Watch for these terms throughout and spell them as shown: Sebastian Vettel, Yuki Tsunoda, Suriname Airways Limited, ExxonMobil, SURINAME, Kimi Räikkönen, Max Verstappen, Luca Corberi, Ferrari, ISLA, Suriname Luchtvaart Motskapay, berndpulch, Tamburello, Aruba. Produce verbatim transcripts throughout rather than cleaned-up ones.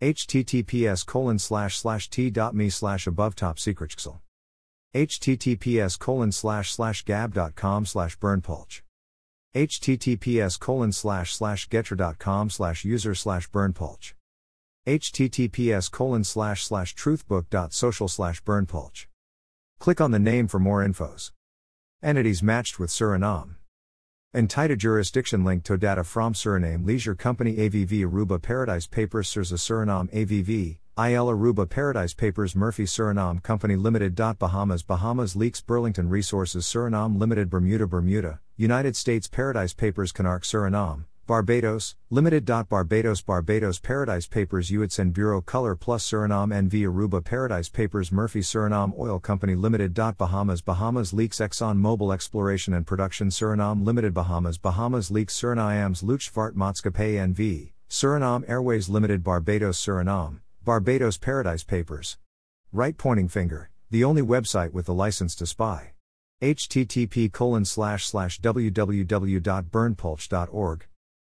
https colon slash slash t.me slash above top secret xl. https colon slash slash gab.com slash berndpulch. https colon slash slash getter.com slash user slash berndpulch. https colon slash slash truthbook.social slash berndpulch. Click on the name for more infos. Entities matched with Suriname. Entita jurisdiction linked to data from Suriname Leisure Company A V V Aruba Paradise Papers S U R S A Suriname A V V, I S L A Aruba Paradise Papers Murphy Suriname Company Limited. Bahamas Bahamas Leaks Burlington Resources Suriname Limited Bermuda Bermuda, United States Paradise Papers Canark Suriname, Barbados, Limited. Barbados Barbados Paradise Papers U I T S N Bureau Color Plus Suriname N V Aruba Paradise Papers Murphy Suriname Oil Company Limited. Bahamas Bahamas Leaks ExxonMobil Exploration and Production Suriname Limited. Bahamas Bahamas Leaks Suriname Luchtvaart Motskapay N V, Suriname Airways Limited. Barbados Suriname, Barbados Paradise Papers. Right pointing finger, the only website with the license to spy. http colon slash slash www.berndpulch.org.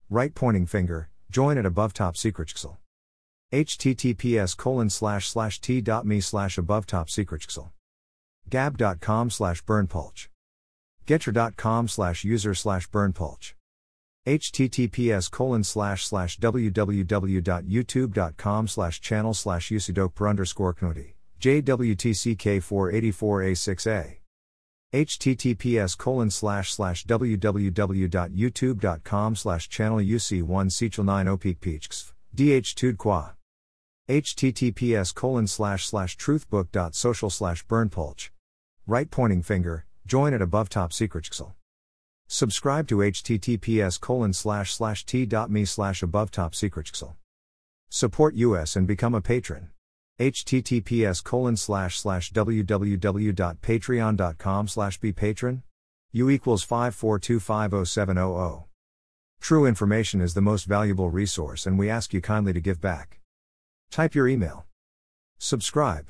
Right pointing finger, join at above top secret xl. https colon slash slash t.me slash above top secret xl. gab.com slash berndpulch. getter.com slash user slash berndpulch. https colon slash slash www.youtube.com slash channel slash usidokper underscore knuti, J W T C K four eight four A six A. https colon slash slash www.youtube.com slash channel U C one C channel nine O peak peaks, D H two qua. https colon slash slash truthbook.social slash berndpulch. Right pointing finger, join at above top secret xl. Subscribe to https colon slash slash t.me slash above top secret xl. Support us and become a patron. https colon slash slash www.patreon.com slash be patron. U equals five four two five zero seven zero zero. True information is the most valuable resource and we ask you kindly to give back. Type your email. Subscribe.